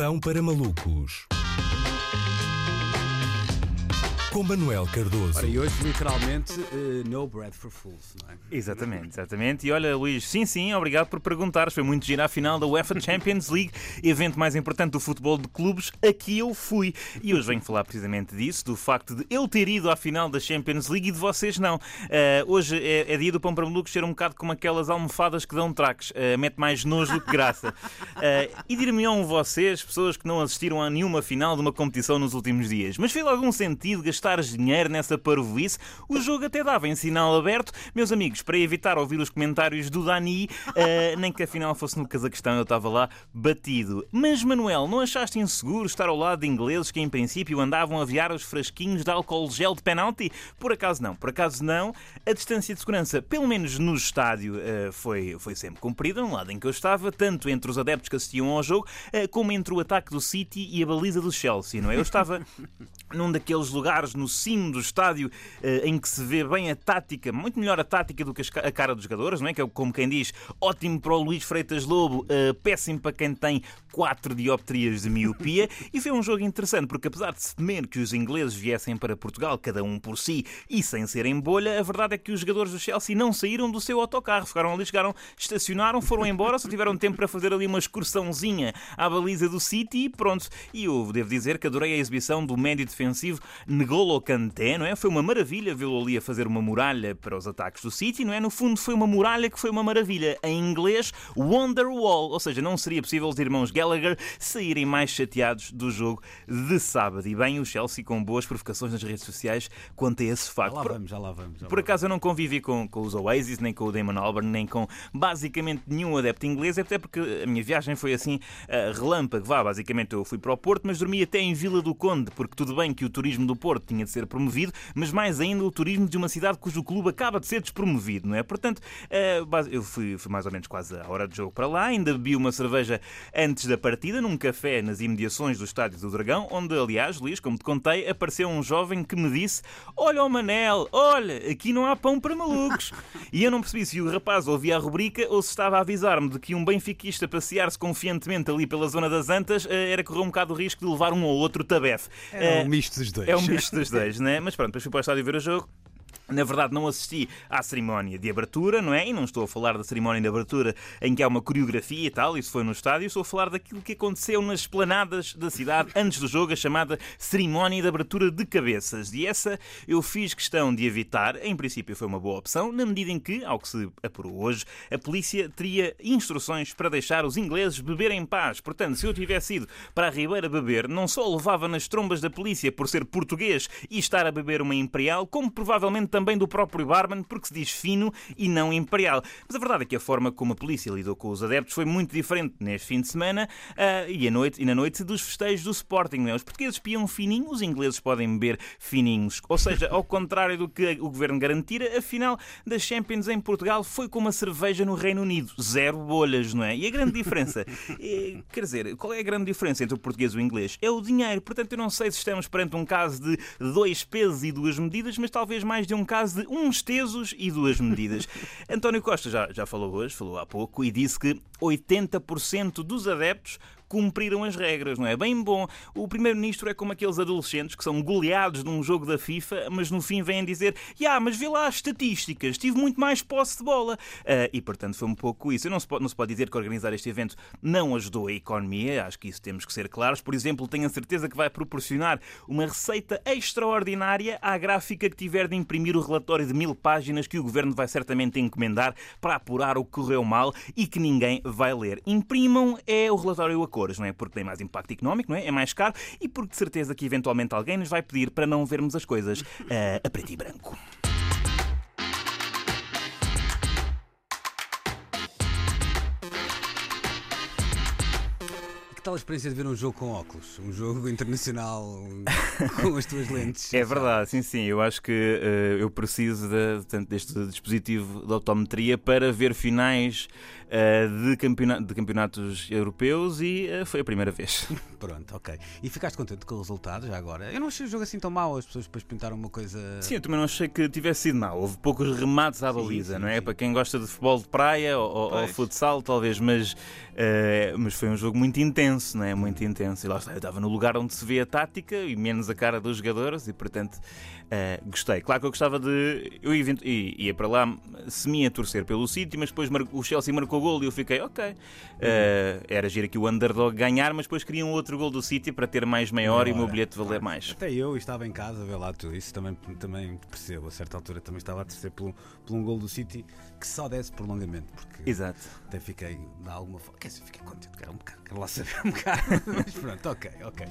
Pão para malucos, com Manuel Cardoso. Ora, e hoje, literalmente, no bread for fools, não é? Exatamente, exatamente. E olha, Luís, sim, obrigado por perguntares. Foi muito giro a final da UEFA Champions League, evento mais importante do futebol de clubes. Aqui eu fui. E hoje venho falar precisamente disso, do facto de eu ter ido à final da Champions League e de vocês não. Hoje é dia do pão para malucos ser um bocado como aquelas almofadas que dão traques. Mete mais nojo do que graça. E dir-me-ão vocês, pessoas que não assistiram a nenhuma final de uma competição nos últimos dias. Mas fez algum sentido gastar dinheiro nessa parvoíce? O jogo até dava em sinal aberto. Meus amigos, para evitar ouvir os comentários do Dani, nem que afinal fosse no Cazaquistão, eu estava lá batido. Mas, Manuel, não achaste inseguro estar ao lado de ingleses que, em princípio, andavam a aviar os frasquinhos de álcool gel de penalti? Por acaso não. A distância de segurança, pelo menos no estádio, foi sempre cumprida, no lado em que eu estava, tanto entre os adeptos que assistiam ao jogo, como entre o ataque do City e a baliza do Chelsea, não é? Eu estava num daqueles lugares no cimo do estádio em que se vê bem a tática, muito melhor a tática do que a cara dos jogadores, não é? Que é como quem diz, ótimo para o Luís Freitas Lobo, péssimo para quem tem 4 dioptrias de miopia. E foi um jogo interessante, porque apesar de se temer que os ingleses viessem para Portugal, cada um por si e sem ser em bolha, a verdade é que os jogadores do Chelsea não saíram do seu autocarro, ficaram ali, chegaram, estacionaram, foram embora, só tiveram tempo para fazer ali uma excursãozinha à baliza do City e pronto. E eu devo dizer que adorei a exibição do médio defensivo Kanté, não é? Foi uma maravilha vê-lo ali a fazer uma muralha para os ataques do City, não é? No fundo, foi uma muralha que foi uma maravilha. Em inglês, Wonderwall, ou seja, não seria possível os irmãos Gallagher saírem mais chateados do jogo de sábado. E bem, o Chelsea com boas provocações nas redes sociais quanto a esse facto. Já lá vamos. Por acaso eu não convivi com os Oasis, nem com o Damon Albarn, nem com basicamente nenhum adepto inglês, até porque a minha viagem foi assim relâmpago. Basicamente eu fui para o Porto, mas dormi até em Vila do Conde, porque tudo bem que o turismo do Porto tinha de ser promovido, mas mais ainda o turismo de uma cidade cujo clube acaba de ser despromovido, não é? Portanto, eu fui mais ou menos quase à hora de jogo para lá, ainda bebi uma cerveja antes da partida, num café nas imediações do Estádio do Dragão, onde, aliás, Luís, como te contei, apareceu um jovem que me disse: "Olha, ó Manel, olha, aqui não há pão para malucos." E eu não percebi se o rapaz ouvia a rubrica ou se estava a avisar-me de que um benfiquista passear-se confiantemente ali pela zona das Antas era correr um bocado o risco de levar um ou outro tabefe. É um misto dos dois. Né? Mas pronto, depois fui para o estádio ver o jogo. Na verdade, não assisti à cerimónia de abertura, não é? E não estou a falar da cerimónia de abertura em que há uma coreografia e tal, isso foi no estádio. Estou a falar daquilo que aconteceu nas esplanadas da cidade antes do jogo, a chamada cerimónia de abertura de cabeças. E essa eu fiz questão de evitar. Em princípio foi uma boa opção, na medida em que, ao que se apurou hoje, a polícia teria instruções para deixar os ingleses beber em paz. Portanto, se eu tivesse ido para a Ribeira beber, não só levava nas trombas da polícia por ser português e estar a beber uma imperial, como provavelmente também do próprio barman, porque se diz fino e não imperial. Mas a verdade é que a forma como a polícia lidou com os adeptos foi muito diferente neste fim de semana e na noite dos festejos do Sporting. Não é? Os portugueses piam fininho, os ingleses podem beber fininhos. Ou seja, ao contrário do que o governo garantira, a final das Champions em Portugal foi como a cerveja no Reino Unido. 0 bolhas, não é? E a grande diferença... qual é a grande diferença entre o português e o inglês? É o dinheiro. Portanto, eu não sei se estamos perante um caso de 2 pesos e 2 medidas, mas talvez mais de um caso de 1 tesos e 2 medidas. António Costa já falou hoje, falou há pouco, e disse que 80% dos adeptos cumpriram as regras, não é? Bem bom. O primeiro-ministro é como aqueles adolescentes que são goleados num jogo da FIFA, mas no fim vêm dizer: mas vê lá as estatísticas, tive muito mais posse de bola. E, portanto, foi um pouco isso. Não se pode dizer que organizar este evento não ajudou a economia, acho que isso temos que ser claros. Por exemplo, tenho a certeza que vai proporcionar uma receita extraordinária à gráfica que tiver de imprimir o relatório de 1000 páginas que o governo vai certamente encomendar para apurar o que correu mal e que ninguém vai ler. Imprimam é o relatório a cores, não é? Porque tem mais impacto económico, não é? É mais caro e porque de certeza que eventualmente alguém nos vai pedir para não vermos as coisas a preto e branco. Que tal a experiência de ver um jogo com óculos? Um jogo internacional com as tuas lentes? É verdade, sim. Eu acho que eu preciso deste dispositivo de optometria para ver finais de campeonatos europeus e foi a primeira vez. Pronto, ok. E ficaste contente com o resultado já agora? Eu não achei o jogo assim tão mau, as pessoas depois pintaram uma coisa... Sim, eu também não achei que tivesse sido mau. Houve poucos remates à baliza, não é? Sim. Para quem gosta de futebol de praia ou futsal talvez, mas foi um jogo muito intenso, não é? Muito intenso. E lá está, eu estava no lugar onde se vê a tática e menos a cara dos jogadores e, portanto, gostei. Claro que eu gostava de... Eu ia para lá, semi a torcer pelo City, mas depois o Chelsea marcou o golo e eu fiquei, ok. Era giro aqui o underdog ganhar, mas depois queria um outro golo do City para ter mais meia hora e o meu bilhete valer mais. Até eu estava em casa a ver lá tudo isso, também percebo. A certa altura também estava a torcer por um golo do City que só desse prolongamento. Porque exato. Até fiquei, de alguma forma, fiquei contente, quero lá saber um bocado. Mas pronto, ok.